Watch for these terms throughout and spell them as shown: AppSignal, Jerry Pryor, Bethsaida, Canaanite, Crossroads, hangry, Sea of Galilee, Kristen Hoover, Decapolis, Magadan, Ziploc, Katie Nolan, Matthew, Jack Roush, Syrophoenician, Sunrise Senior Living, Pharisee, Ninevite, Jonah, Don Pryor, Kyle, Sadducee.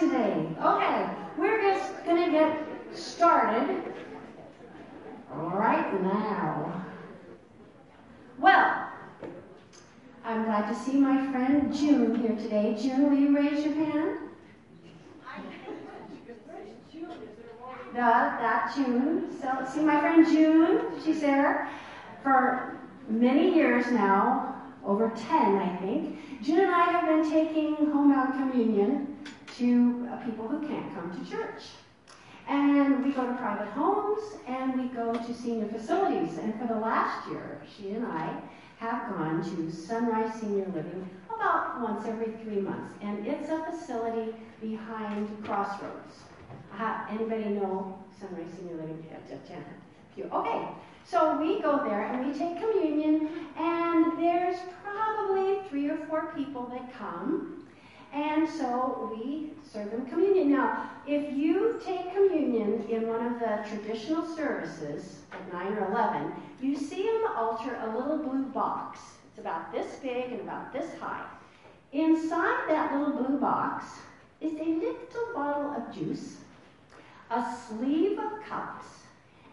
today. Okay, we're just going to get started right now. Well, I'm glad to see my friend June here today. June, will you raise your hand? That June. So, see my friend June, she's there for many years now, over 10, I think. June and I have been taking homebound communion to people who can't come to church. And we go to private homes, and we go to senior facilities. And for the last year, she and I have gone to Sunrise Senior Living about once every 3 months. And it's a facility behind Crossroads. Anybody know Sunrise Senior Living? Okay, so we go there and we take communion, and there's probably 3 or 4 people that come, and so we serve them communion. Now, if you take communion in one of the traditional services at 9 or 11, you see on the altar a little blue box. It's about this big and about this high. Inside that little blue box is a little bottle of juice, a sleeve of cups,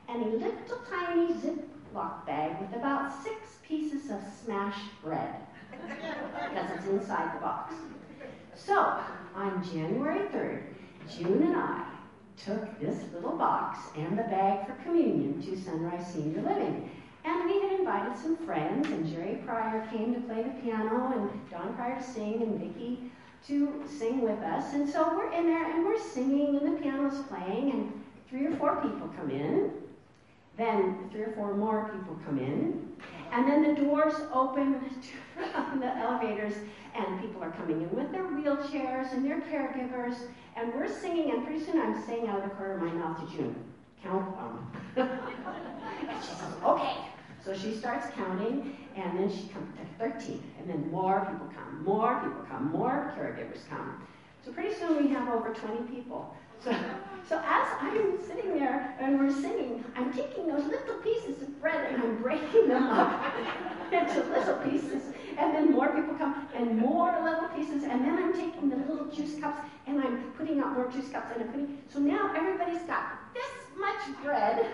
and a little tiny Ziploc bag with about 6 pieces of smashed bread, because it's inside the box. So, on January 3rd, June and I took this little box and the bag for communion to Sunrise Senior Living. And we had invited some friends, and Jerry Pryor came to play the piano, and Don Pryor to sing, and Vicki to sing with us. And so we're in there, and we're singing, and the piano's playing, and 3 or 4 people come in, then 3 or 4 more people come in, and then the doors open from the elevators, and people are coming in with their wheelchairs and their caregivers, and we're singing, and pretty soon I'm saying out of the corner of my mouth to June, count on. And she says, okay. So she starts counting, and then she comes to 13, and then more people come, more people come, more caregivers come. So pretty soon we have over 20 people. So as I'm sitting there and we're singing, I'm taking those little pieces of bread and I'm breaking them up into little pieces, and then more people come, and more little pieces, and then I'm taking the little juice cups and I'm putting out more juice cups, and I'm putting, so now everybody's got this much bread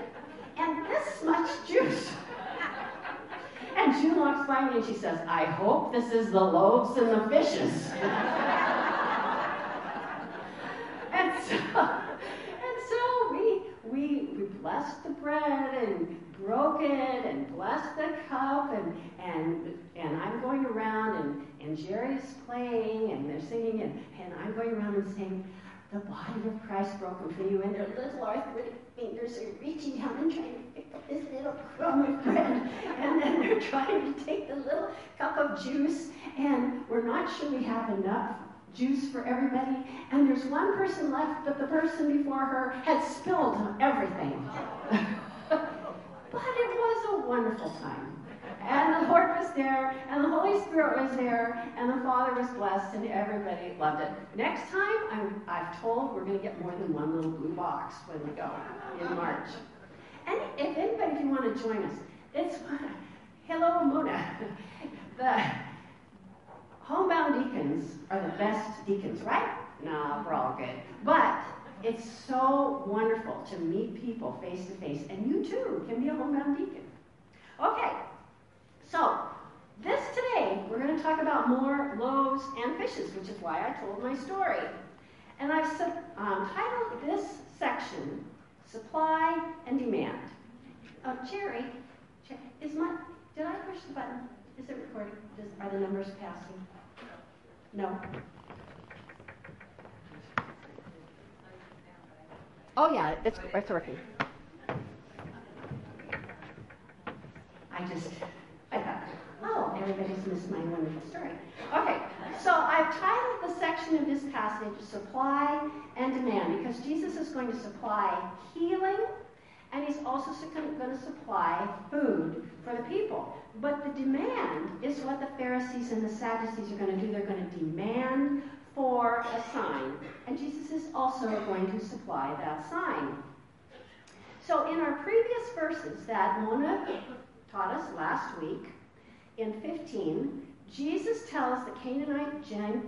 and this much juice. And June walks by me and she says, I hope this is the loaves and the fishes. And so we blessed the bread and broke it and blessed the cup, and I'm going around, and Jerry's playing, and they're singing, and I'm going around and saying, the body of Christ broken for you, and their little arthritic fingers are reaching down and trying to pick up this little crumb of bread, and then they're trying to take the little cup of juice, and we're not sure we have enough juice for everybody, and there's one person left, but the person before her had spilled everything. But it was a wonderful time. And the Lord was there, and the Holy Spirit was there, and the Father was blessed, and everybody loved it. Next time, I've told we're going to get more than one little blue box when we go in March. And if anybody can want to join us, it's hello, Mona. The homebound deacons are the best deacons, right? Nah, we're all good. But it's so wonderful to meet people face to face, and you too can be a homebound deacon. Okay, so today we're going to talk about more loaves and fishes, which is why I told my story. And I've titled this section, Supply and Demand. Jerry, did I push the button? Is it recording? Are the numbers passing? No. Oh yeah, it's working. I thought, everybody's missed my wonderful story. Okay, so I've titled the section of this passage, Supply and Demand, because Jesus is going to supply healing, and he's also going to supply food for the people. But the demand is what the Pharisees and the Sadducees are going to do. They're going to demand for a sign. And Jesus is also going to supply that sign. So in our previous verses that Mona taught us last week, in 15, Jesus tells the Canaanite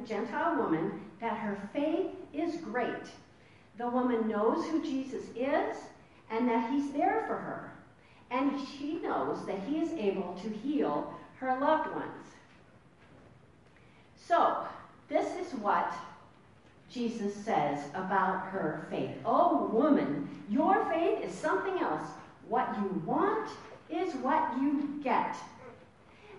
Gentile woman that her faith is great. The woman knows who Jesus is and that he's there for her. And she knows that he is able to heal her loved ones. So, this is what Jesus says about her faith. Oh, woman, your faith is something else. What you want is what you get.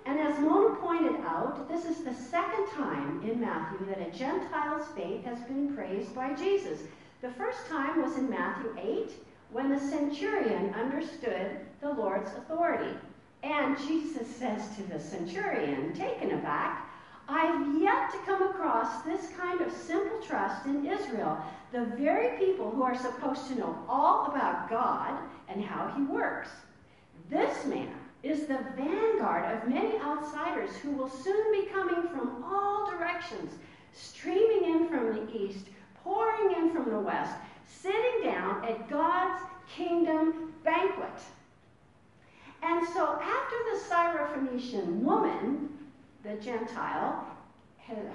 And as Mona pointed out, this is the second time in Matthew that a Gentile's faith has been praised by Jesus. The first time was in Matthew 8, when the centurion understood the Lord's authority. And Jesus says to the centurion, taken aback, I've yet to come across this kind of simple trust in Israel, the very people who are supposed to know all about God and how he works. This man is the vanguard of many outsiders who will soon be coming from all directions, streaming in from the east, pouring in from the west, sitting down at God's kingdom banquet. And so after the Syrophoenician woman, the Gentile,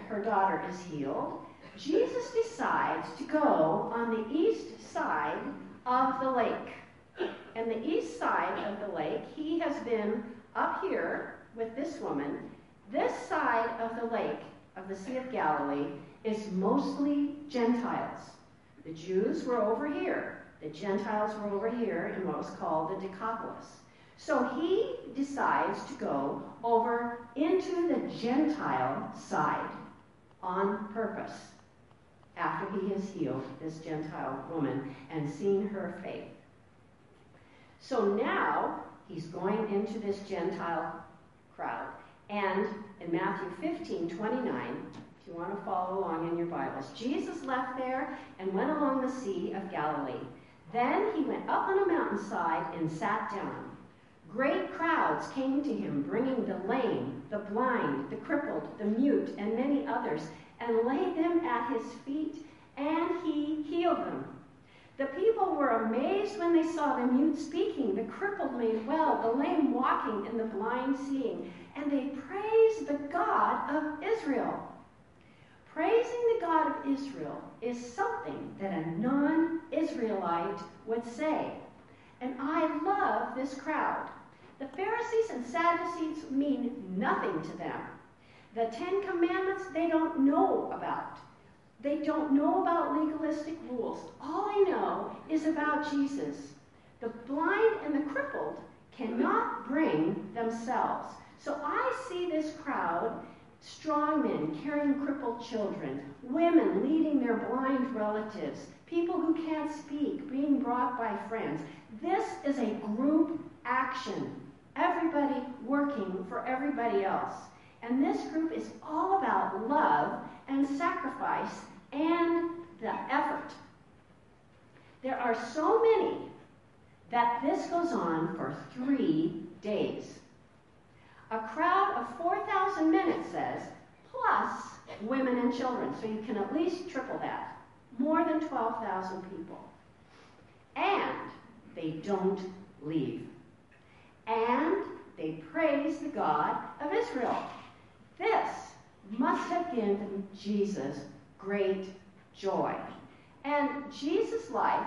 her daughter is healed, Jesus decides to go on the east side of the lake. And the east side of the lake, he has been up here with this woman. This side of the lake of the Sea of Galilee is mostly Gentiles. The Jews were over here. The Gentiles were over here in what was called the Decapolis. So he decides to go over into the Gentile side on purpose after he has healed this Gentile woman and seen her faith. So now he's going into this Gentile crowd. And in Matthew 15:29, if you want to follow along in your Bibles, Jesus left there and went along the Sea of Galilee. Then he went up on a mountainside and sat down. Great crowds came to him, bringing the lame, the blind, the crippled, the mute, and many others, and laid them at his feet, and he healed them. The people were amazed when they saw the mute speaking, the crippled made well, the lame walking, and the blind seeing, and they praised the God of Israel. Praising the God of Israel is something that a non-Israelite would say. And I love this crowd. The Pharisees and Sadducees mean nothing to them. The Ten Commandments they don't know about. They don't know about legalistic rules. All they know is about Jesus. The blind and the crippled cannot bring themselves. So I see this crowd, strong men carrying crippled children, women leading their blind relatives, people who can't speak, being brought by friends. This is a group action. Everybody working for everybody else. And this group is all about love and sacrifice and the effort. There are so many that this goes on for 3 days. A crowd of 4,000 men, it says, plus women and children. So you can at least triple that. More than 12,000 people. And they don't leave. And they praise the God of Israel. This must have given Jesus great joy. And Jesus' life,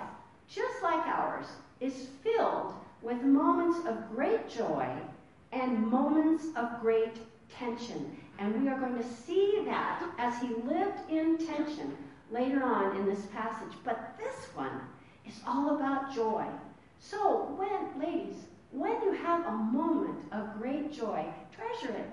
just like ours, is filled with moments of great joy and moments of great tension. And we are going to see that as he lived in tension later on in this passage. But this one is all about joy. So, ladies, when you have a moment of great joy, treasure it.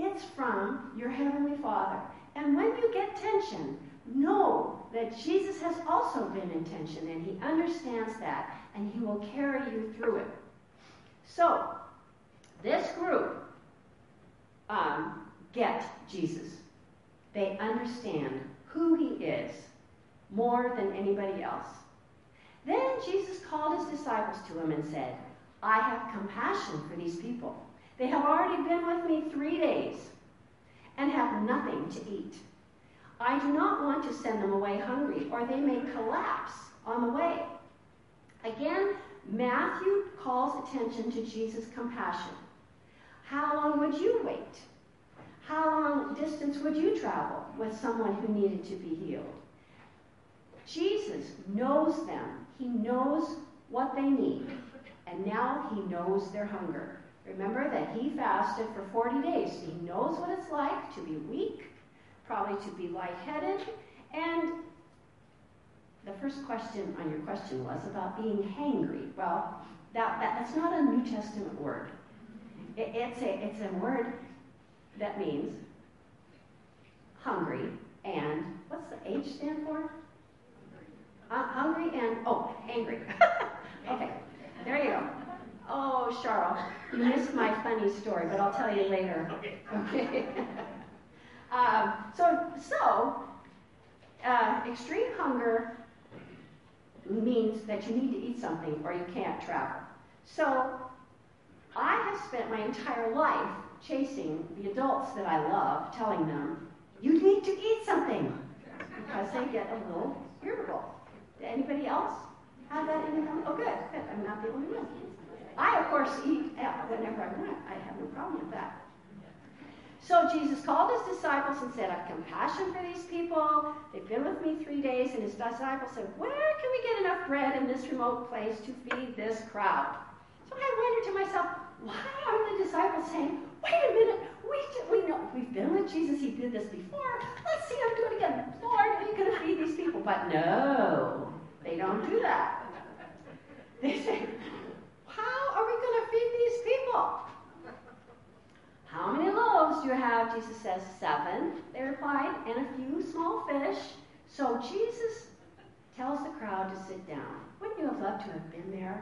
It's from your Heavenly Father. And when you get tension, know that Jesus has also been in tension, and he understands that, and he will carry you through it. So, this group get Jesus. They understand who he is more than anybody else. Then Jesus called his disciples to him and said, I have compassion for these people. They have already been with me 3 days and have nothing to eat. I do not want to send them away hungry, or they may collapse on the way. Again, Matthew calls attention to Jesus' compassion. How long would you wait? How long distance would you travel with someone who needed to be healed? Jesus knows them. He knows what they need. And now he knows their hunger. Remember that he fasted for 40 days. He knows what it's like to be weak, probably to be lightheaded. And the first question on your question was about being hangry. Well, that's not a New Testament word. It's a word that means hungry and, what's the H stand for? Hungry and, angry. Okay, there you go. Oh, Charles, you missed my funny story, but I'll tell you later. Okay. Extreme hunger means that you need to eat something or you can't travel. So I have spent my entire life chasing the adults that I love, telling them, you need to eat something, because they get a little irritable. Anybody else have that in their home? Oh, good. I'm not the only one. I, of course, eat whenever I want. I have no problem with that. So Jesus called his disciples and said, I have compassion for these people. They've been with me 3 days. And his disciples said, where can we get enough bread in this remote place to feed this crowd? So I wondered to myself, why are the disciples saying, wait a minute, we know we've been with Jesus, he did this before, let's see him do it again. Lord, are you going to feed these people? But no, they don't do that. They say, how are we going to feed these people? How many loaves do you have? Jesus says, 7, they replied, and a few small fish. So Jesus tells the crowd to sit down. Wouldn't you have loved to have been there?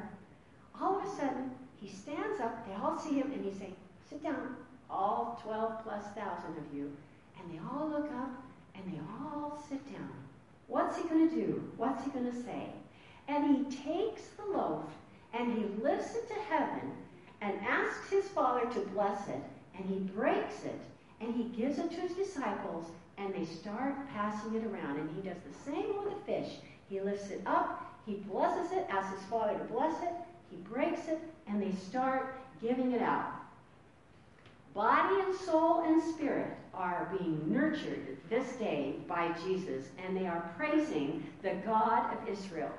All of a sudden, he stands up, they all see him, and he says, sit down, all 12,000+ of you. And they all look up, and they all sit down. What's he going to do? What's he going to say? And he takes the loaf, and he lifts it to heaven, and asks his Father to bless it, and he breaks it, and he gives it to his disciples, and they start passing it around. And he does the same with the fish. He lifts it up, he blesses it, asks his Father to bless it, he breaks it, and they start giving it out. Body and soul and spirit are being nurtured this day by Jesus, and they are praising the God of Israel.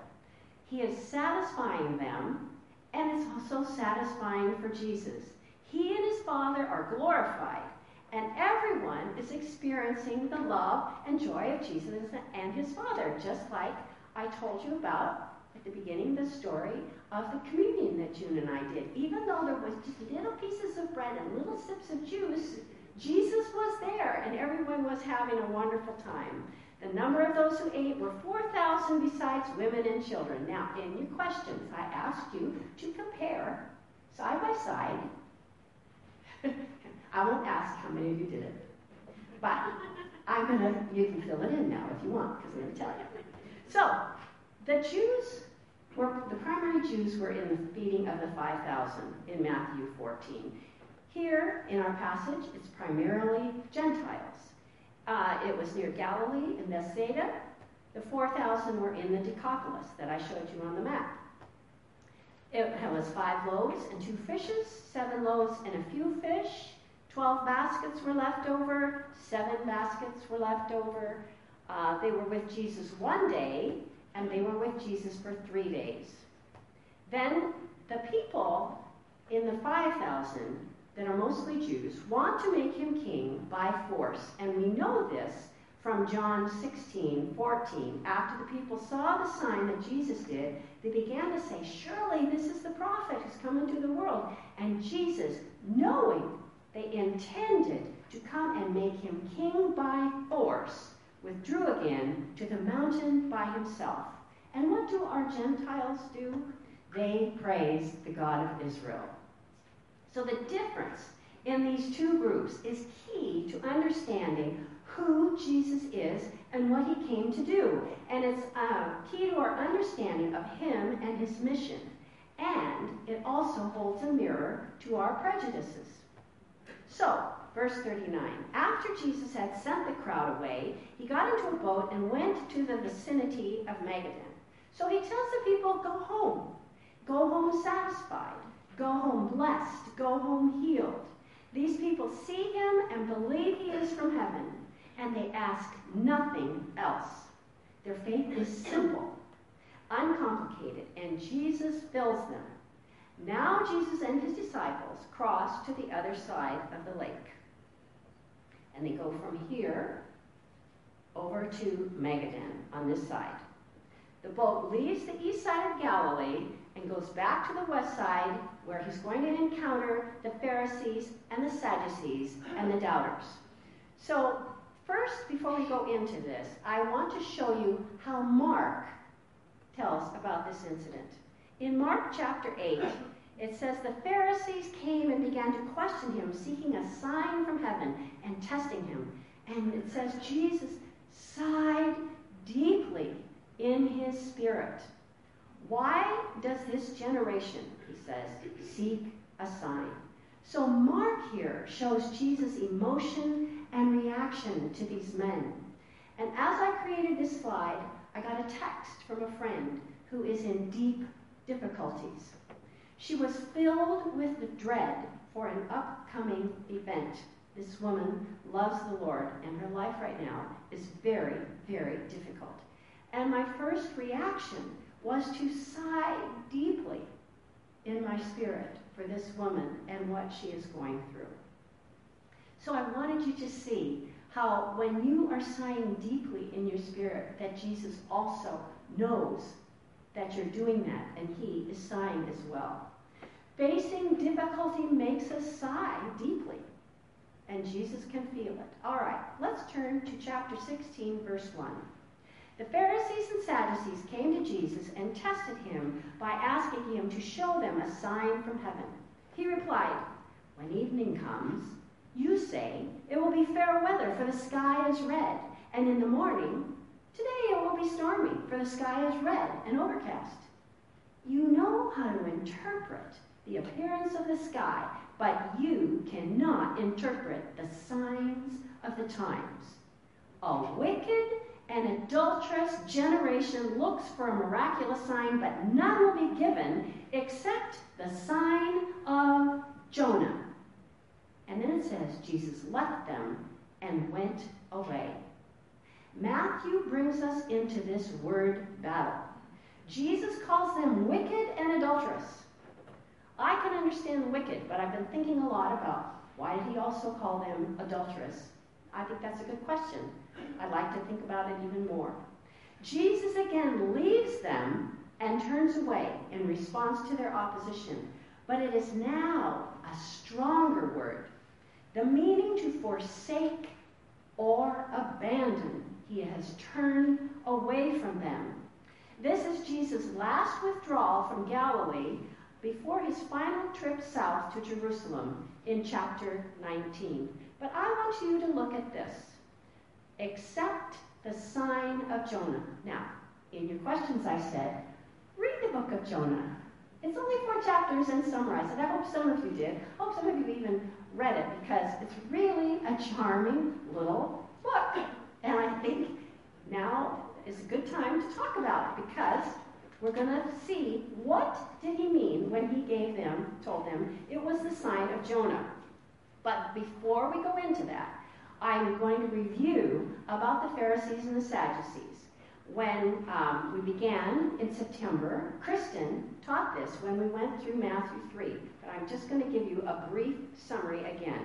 He is satisfying them, and it's also satisfying for Jesus. He and his Father are glorified, and everyone is experiencing the love and joy of Jesus and his Father, just like I told you about at the beginning, the story of the communion that June and I did. Even though there was just little pieces of bread and little sips of juice, Jesus was there, and everyone was having a wonderful time. The number of those who ate were 4,000 besides women and children. Now, in your questions, I asked you to compare side by side. I won't ask how many of you did it, but you can fill it in now if you want, because I'm going to tell you. So, the primary Jews were in the feeding of the 5,000 in Matthew 14. Here, in our passage, it's primarily Gentiles. It was near Galilee in Bethsaida. The 4,000 were in the Decapolis that I showed you on the map. It was 5 loaves and 2 fishes, 7 loaves and a few fish, 12 baskets were left over, 7 baskets were left over. They were with Jesus one day, and they were with Jesus for 3 days. Then the people in the 5,000 that are mostly Jews want to make him king by force. And we know this from John 16:14. After the people saw the sign that Jesus did, they began to say, surely this is the prophet who's come into the world. And Jesus, knowing they intended to come and make him king by force, withdrew again to the mountain by himself. And what do our Gentiles do? They praise the God of Israel. So the difference in these two groups is key to understanding who Jesus is and what he came to do. And it's key to our understanding of him and his mission. And it also holds a mirror to our prejudices. So, verse 39, after Jesus had sent the crowd away, he got into a boat and went to the vicinity of Magadan. So he tells the people, go home satisfied, go home blessed, go home healed. These people see him and believe he is from heaven, and they ask nothing else. Their faith is simple, uncomplicated, and Jesus fills them. Now Jesus and his disciples cross to the other side of the lake. And they go from here over to Magadan on this side. The boat leaves the east side of Galilee and goes back to the west side, where he's going to encounter the Pharisees and the Sadducees and the doubters. So first, before we go into this, I want to show you how Mark tells about this incident. In Mark chapter 8, it says, the Pharisees came and began to question him, seeking a sign from heaven and testing him. And it says Jesus sighed deeply in his spirit. Why does this generation, he says, seek a sign? So Mark here shows Jesus' emotion and reaction to these men. And as I created this slide, I got a text from a friend who is in deep difficulties. She was filled with the dread for an upcoming event. This woman loves the Lord, and her life right now is very, very difficult. And my first reaction was to sigh deeply in my spirit for this woman and what she is going through. So I wanted you to see how when you are sighing deeply in your spirit, that Jesus also knows that you're doing that, and he is sighing as well. Facing difficulty makes us sigh deeply, and Jesus can feel it. All right, let's turn to chapter 16, verse 1. The Pharisees and Sadducees came to Jesus and tested him by asking him to show them a sign from heaven. He replied, when evening comes, you say, it will be fair weather, for the sky is red, and in the morning, today it will be stormy, for the sky is red and overcast. You know how to interpret the appearance of the sky, but you cannot interpret the signs of the times. A wicked and adulterous generation looks for a miraculous sign, but none will be given except the sign of Jonah. And then it says, Jesus left them and went away. Matthew brings us into this word battle. Jesus calls them wicked and adulterous. I can understand wicked, but I've been thinking a lot about why did he also call them adulterous? I think that's a good question. I'd like to think about it even more. Jesus again leaves them and turns away in response to their opposition, but it is now a stronger word. The meaning to forsake or abandon. He has turned away from them. This is Jesus' last withdrawal from Galilee before his final trip south to Jerusalem in chapter 19. But I want you to look at this. Accept the sign of Jonah. Now, in your questions I said, read the book of Jonah. It's only 4 chapters and summarized, and I hope some of you did. I hope some of you even read it, because it's really a charming little book. And I think now is a good time to talk about it, because we're going to see what did he mean when he told them it was the sign of Jonah. But before we go into that, I'm going to review about the Pharisees and the Sadducees. When we began in September, Kristen taught this when we went through Matthew 3, but I'm just going to give you a brief summary again.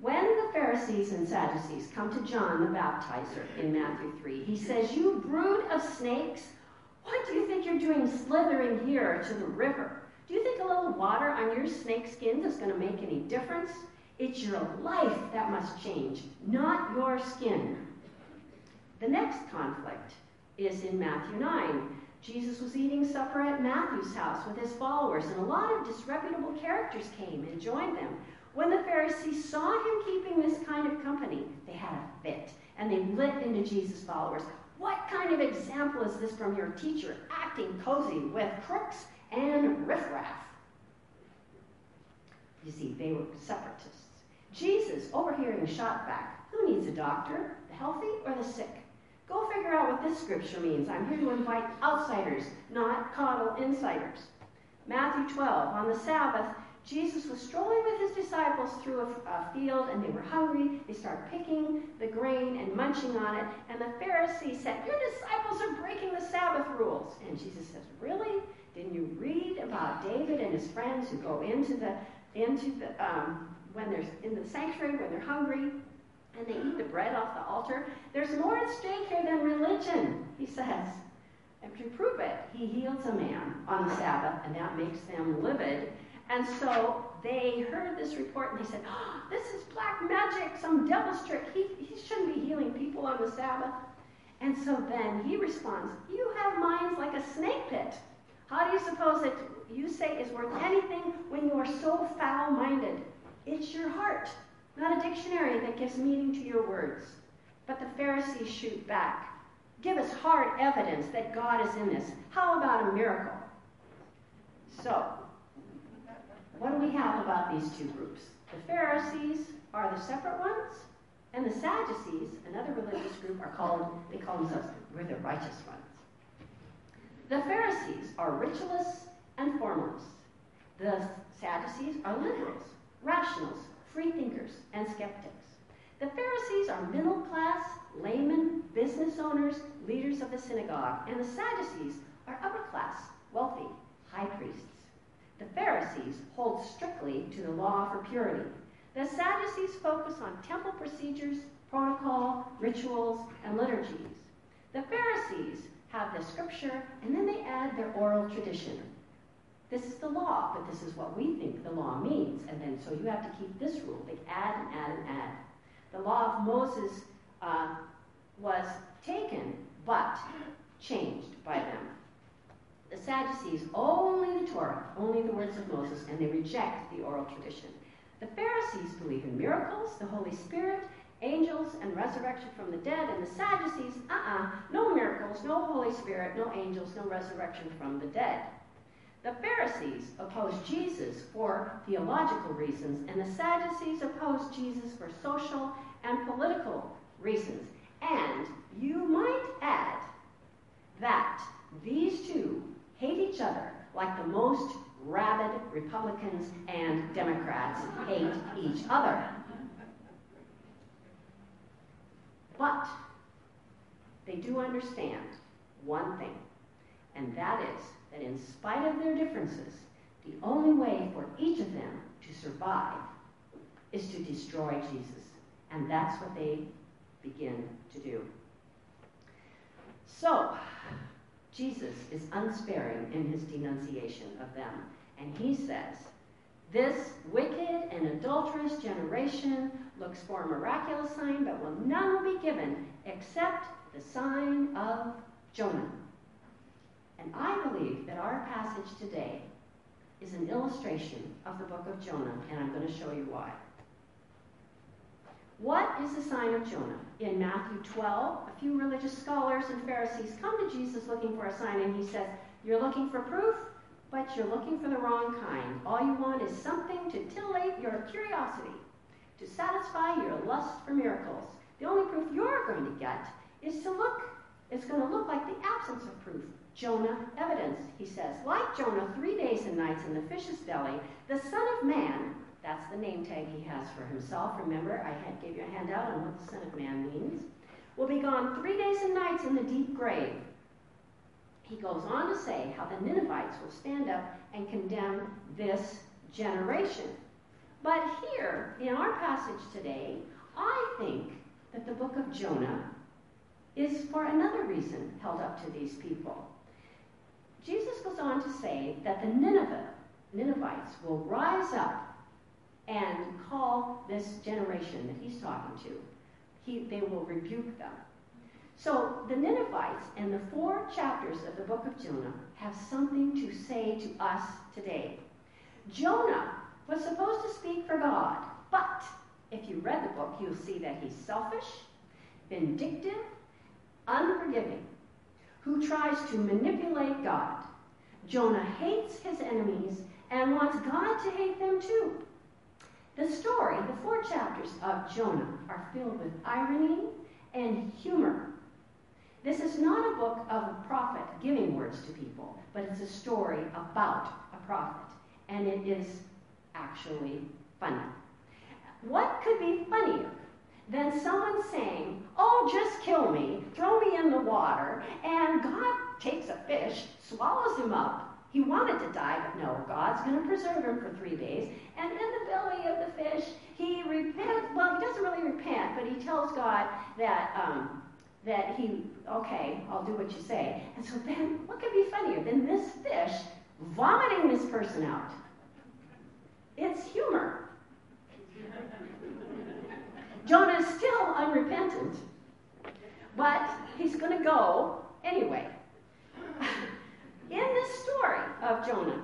When the Pharisees and Sadducees come to John the Baptizer in Matthew 3, he says, you brood of snakes, what do you think you're doing slithering here to the river? Do you think a little water on your snake skins is going to make any difference? It's your life that must change, not your skin. The next conflict is in Matthew 9. Jesus was eating supper at Matthew's house with his followers, and a lot of disreputable characters came and joined them. When the Pharisees saw him keeping this kind of company, they had a fit, and they lit into Jesus' followers. What kind of example is this from your teacher, acting cozy with crooks and riffraff? You see, they were separatists. Jesus, overhearing, shot back. Who needs a doctor, the healthy or the sick? Go figure out what this scripture means. I'm here to invite outsiders, not coddle insiders. Matthew 12, on the Sabbath, Jesus was strolling with his disciples through a field, and they were hungry. They started picking the grain and munching on it. And the Pharisee said, "Your disciples are breaking the Sabbath rules." And Jesus says, "Really? Didn't you read about David and his friends who go into the when they're in the sanctuary, when they're hungry, and they eat the bread off the altar? There's more at stake here than religion," he says. And to prove it, he heals a man on the Sabbath, and that makes them livid. And so they heard this report, and they said, "Oh, this is black magic, some devil's trick. He shouldn't be healing people on the Sabbath." And so then he responds, "You have minds like a snake pit. How do you suppose that you say is worth anything when you are so foul-minded? It's your heart, not a dictionary, that gives meaning to your words." But the Pharisees shoot back. "Give us hard evidence that God is in this. How about a miracle?" So, what do we have about these two groups? The Pharisees are the separate ones, and the Sadducees, another religious group, they call themselves the righteous ones. The Pharisees are ritualists and formalists. The Sadducees are literals, rationals, free thinkers, and skeptics. The Pharisees are middle class, laymen, business owners, leaders of the synagogue, and the Sadducees are upper class, wealthy, high priests. The Pharisees hold strictly to the law for purity. The Sadducees focus on temple procedures, protocol, rituals, and liturgies. The Pharisees have the scripture, and then they add their oral tradition. This is the law, but this is what we think the law means, and then so you have to keep this rule. They add and add and add. The law of Moses was taken, but changed by them. The Sadducees, only the Torah, only the words of Moses, and they reject the oral tradition. The Pharisees believe in miracles, the Holy Spirit, angels, and resurrection from the dead, and the Sadducees, no miracles, no Holy Spirit, no angels, no resurrection from the dead. The Pharisees oppose Jesus for theological reasons, and the Sadducees oppose Jesus for social and political reasons. And you might add that these two hate each other like the most rabid Republicans and Democrats hate each other. But they do understand one thing, and that is that in spite of their differences, the only way for each of them to survive is to destroy Jesus. And that's what they begin to do. So, Jesus is unsparing in his denunciation of them. And he says, "This wicked and adulterous generation looks for a miraculous sign, but none will be given except the sign of Jonah." And I believe that our passage today is an illustration of the book of Jonah, and I'm going to show you why. What is the sign of Jonah? In Matthew 12, a few religious scholars and Pharisees come to Jesus looking for a sign, and he says, "You're looking for proof, but you're looking for the wrong kind. All you want is something to titillate your curiosity, to satisfy your lust for miracles. The only proof you're going to get is to look. It's going to look like the absence of proof. Jonah evidence," he says. "Like Jonah, 3 days and nights in the fish's belly, the Son of Man," that's the name tag he has for himself. Remember, I gave you a handout on what the Son of Man means. "Will be gone 3 days and nights in the deep grave." He goes on to say how the Ninevites will stand up and condemn this generation. But here, in our passage today, I think that the book of Jonah is for another reason held up to these people. Jesus goes on to say that the Ninevites will rise up and call this generation that he's talking to. They will rebuke them. So the Ninevites and the 4 chapters of the book of Jonah have something to say to us today. Jonah was supposed to speak for God, but if you read the book, you'll see that he's selfish, vindictive, unforgiving, who tries to manipulate God. Jonah hates his enemies and wants God to hate them too. The story, the 4 chapters of Jonah, are filled with irony and humor. This is not a book of a prophet giving words to people, but it's a story about a prophet, and it is actually funny. What could be funnier than someone saying, "Oh, just kill me, throw me in the water," and God takes a fish, swallows him up. He wanted to die, but no, God's going to preserve him for 3 days. And in the belly of the fish, he repents. Well, he doesn't really repent, but he tells God that okay, I'll do what you say. And so then, what could be funnier than this fish vomiting this person out? It's humor. Jonah's still unrepentant, but he's going to go anyway. In this story of Jonah,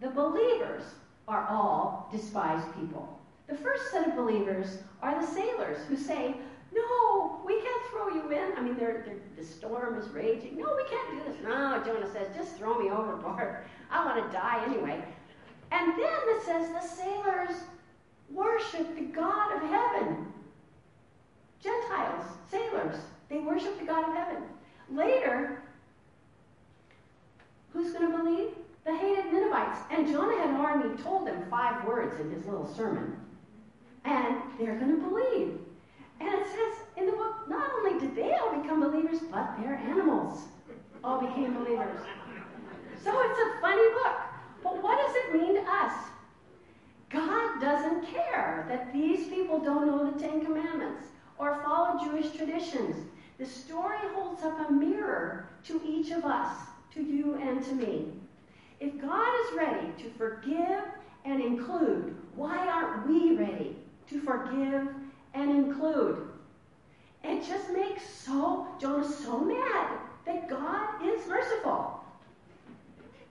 the believers are all despised people. The first set of believers are the sailors who say, "No, we can't throw you in." I mean, the storm is raging. "No, we can't do this." "No," Jonah says, "just throw me overboard. I want to die anyway." And then it says the sailors worship the God of heaven. Gentiles, sailors, they worship the God of heaven. Later, who's going to believe? The hated Ninevites. And Jonah had already told them 5 words in his little sermon. And they're going to believe. And it says in the book, not only did they all become believers, but their animals all became believers. So it's a funny book. But what does it mean to us? God doesn't care that these people don't know the 10 Commandments or follow Jewish traditions. The story holds up a mirror to each of us, to you and to me. If God is ready to forgive and include, why aren't we ready to forgive and include? It just makes Jonah so mad that God is merciful.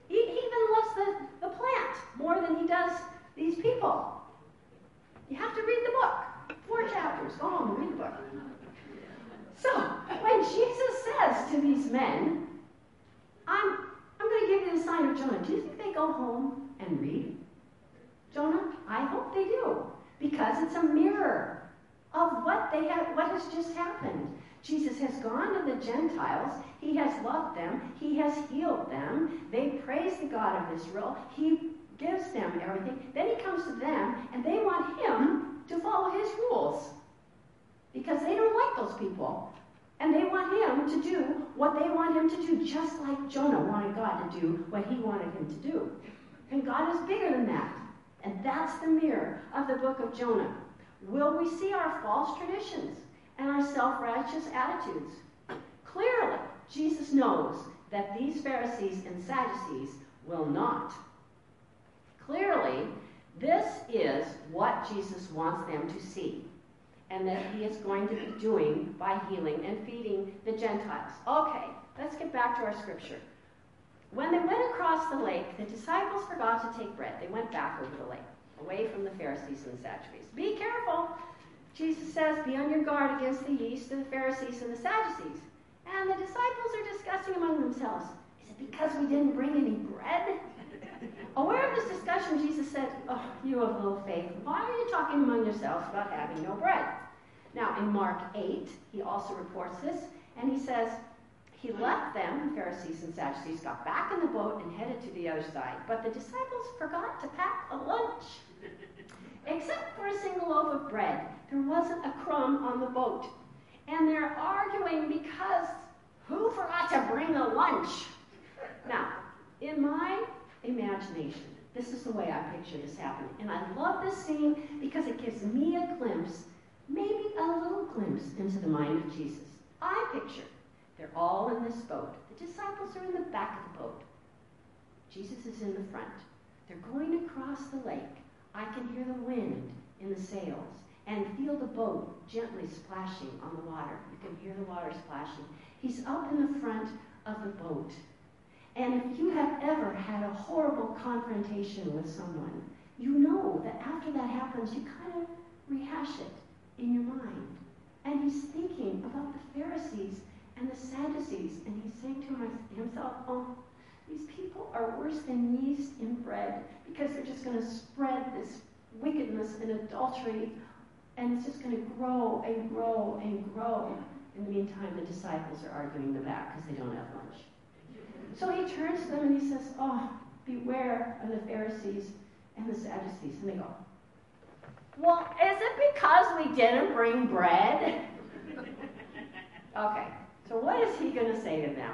He even loves the plant more than he does these people. You have to read the book. 4 chapters. Go home and read the book. So when Jesus says to these men, I'm going to give you the sign of Jonah, do you think they go home and read Jonah? I hope they do, because it's a mirror of what has just happened. Jesus has gone to the Gentiles. He has loved them. He has healed them. They praise the God of Israel. He gives them everything. Then he comes to them, and they want him to follow his rules because they don't like those people. And they want him to do what they want him to do, just like Jonah wanted God to do what he wanted him to do. And God is bigger than that. And that's the mirror of the book of Jonah. Will we see our false traditions and our self-righteous attitudes? Clearly, Jesus knows that these Pharisees and Sadducees will not. Clearly, this is what Jesus wants them to see, and that he is going to be doing by healing and feeding the Gentiles. Okay, let's get back to our scripture. When they went across the lake, the disciples forgot to take bread. They went back over the lake, away from the Pharisees and the Sadducees. Be careful! Jesus says, "Be on your guard against the yeast of the Pharisees and the Sadducees." And the disciples are discussing among themselves, "Is it because we didn't bring any bread?" Aware of this discussion, Jesus said, "Oh, you of little faith, why are you talking among yourselves about having no bread?" Now, in Mark 8, he also reports this, and he says, he left them, the Pharisees and Sadducees, got back in the boat and headed to the other side. But the disciples forgot to pack a lunch. Except for a single loaf of bread, there wasn't a crumb on the boat. And they're arguing because who forgot to bring a lunch? Now, in my imagination, this is the way I picture this happening. And I love this scene because it gives me a glimpse, maybe a little glimpse, into the mind of Jesus. I picture they're all in this boat. The disciples are in the back of the boat. Jesus is in the front. They're going across the lake. I can hear the wind in the sails and feel the boat gently splashing on the water. You can hear the water splashing. He's up in the front of the boat. And if you have ever had a horrible confrontation with someone, you know that after that happens, you kind of rehash it in your mind. And he's thinking about the Pharisees and the Sadducees, and he's saying to himself, "Oh, these people are worse than yeast in bread, because they're just going to spread this wickedness and adultery, and it's just going to grow and grow and grow." In the meantime, the disciples are arguing in the back because they don't have lunch. So he turns to them and he says, "Oh, beware of the Pharisees and the Sadducees. And they go, well, is it because we didn't bring bread? Okay, so what is he going to say to them?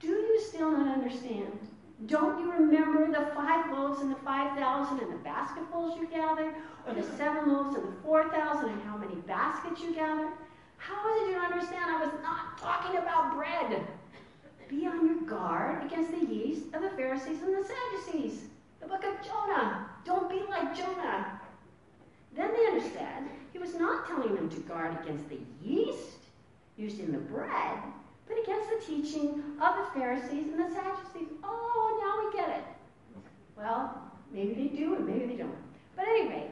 Do you still not understand? Don't you remember the 5 loaves and the 5,000 and the basketfuls you gathered? Or the 7 loaves and the 4,000 and how many baskets you gathered? How is it you don't understand? I was not talking about bread. Be on your guard against the yeast of the Pharisees and the Sadducees. The book of Jonah. Don't be like Jonah. Then they understand he was not telling them to guard against the yeast used in the bread, but against the teaching of the Pharisees and the Sadducees. Oh, now we get it. Well, maybe they do and maybe they don't. But anyway,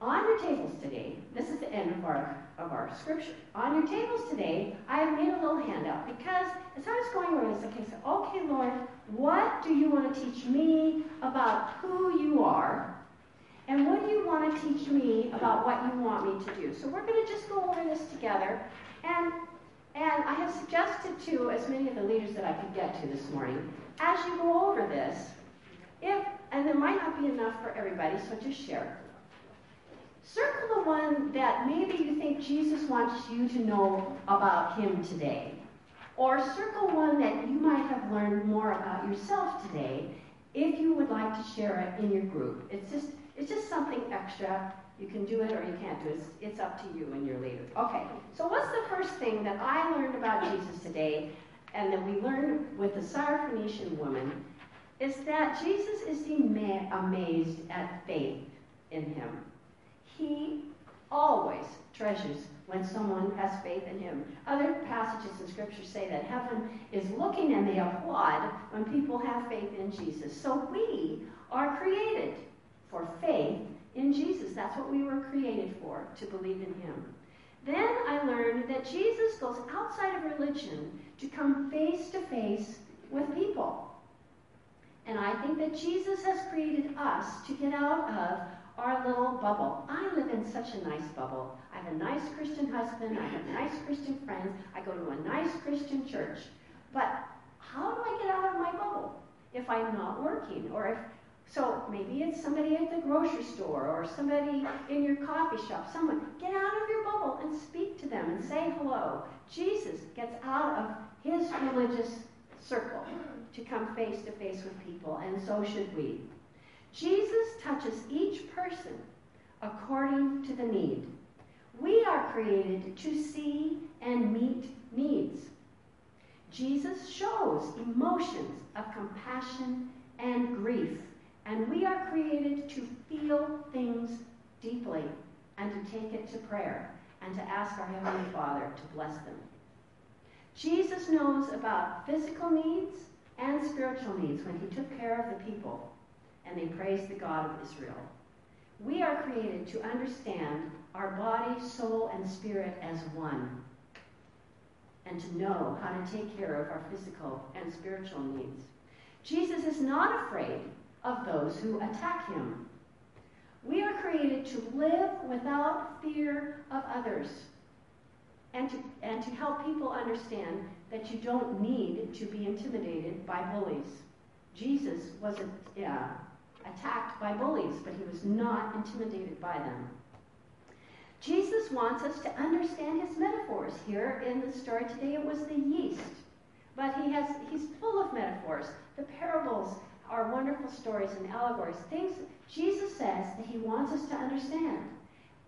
on your tables today, this is the end of our scripture. On your tables today, I have made a little handout because as I was going over this, I said, okay, Lord, what do you want to teach me about who you are? And what do you want to teach me about what you want me to do? So we're going to just go over this together. And I have suggested to as many of the leaders that I could get to this morning, as you go over this, and there might not be enough for everybody, so just share. Circle the one that maybe you think Jesus wants you to know about him today. Or circle one that you might have learned more about yourself today if you would like to share it in your group. It's just something extra. You can do it or you can't do it. It's up to you and your leader. Okay, so what's the first thing that I learned about Jesus today and that we learned with the Syrophoenician woman is that Jesus is amazed at faith in him. He always treasures when someone has faith in him. Other passages in Scripture say that heaven is looking and they applaud when people have faith in Jesus. So we are created for faith in Jesus. That's what we were created for, to believe in him. Then I learned that Jesus goes outside of religion to come face to face with people. And I think that Jesus has created us to get out of our little bubble. I live in such a nice bubble. I have a nice Christian husband. I have nice Christian friends. I go to a nice Christian church. But how do I get out of my bubble if I'm not working? So maybe it's somebody at the grocery store or somebody in your coffee shop. Someone, get out of your bubble and speak to them and say hello. Jesus gets out of his religious circle to come face to face with people, and so should we. Jesus touches each person according to the need. We are created to see and meet needs. Jesus shows emotions of compassion and grief. And we are created to feel things deeply and to take it to prayer and to ask our Heavenly Father to bless them. Jesus knows about physical needs and spiritual needs when he took care of the people and they praised the God of Israel. We are created to understand our body, soul, and spirit as one and to know how to take care of our physical and spiritual needs. Jesus is not afraid of those who attack him. We are created to live without fear of others and to help people understand that you don't need to be intimidated by bullies. Jesus was attacked by bullies, but he was not intimidated by them. Jesus wants us to understand his metaphors. Here in the story today, it was the yeast, but he's full of metaphors. The parables are wonderful stories and allegories, things Jesus says that he wants us to understand.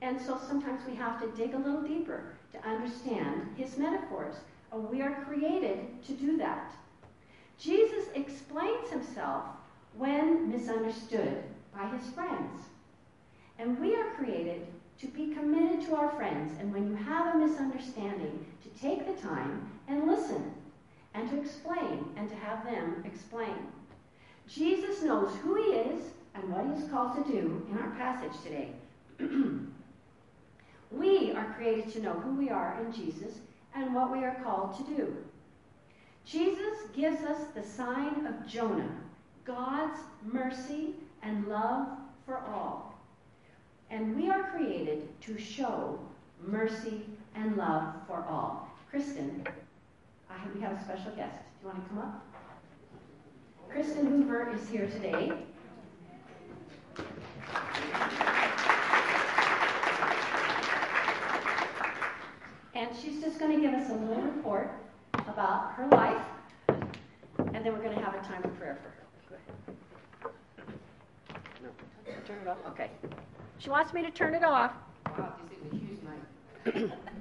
And so sometimes we have to dig a little deeper to understand his metaphors. We are created to do that. Jesus explains himself when misunderstood by his friends. And we are created to be committed to our friends. And when you have a misunderstanding, to take the time and listen and to explain and to have them explain. Jesus knows who he is and what he is called to do in our passage today. We are created to know who we are in Jesus and what we are called to do. Jesus gives us the sign of Jonah, God's mercy and love for all. And we are created to show mercy and love for all. Kristen, we have a special guest. Do you want to come up? Kristen Hoover is here today, and she's just going to give us a little report about her life, and then we're going to have a time of prayer for her. Go ahead. No, turn it off. Okay. She wants me to turn it off. Wow, this is a huge night.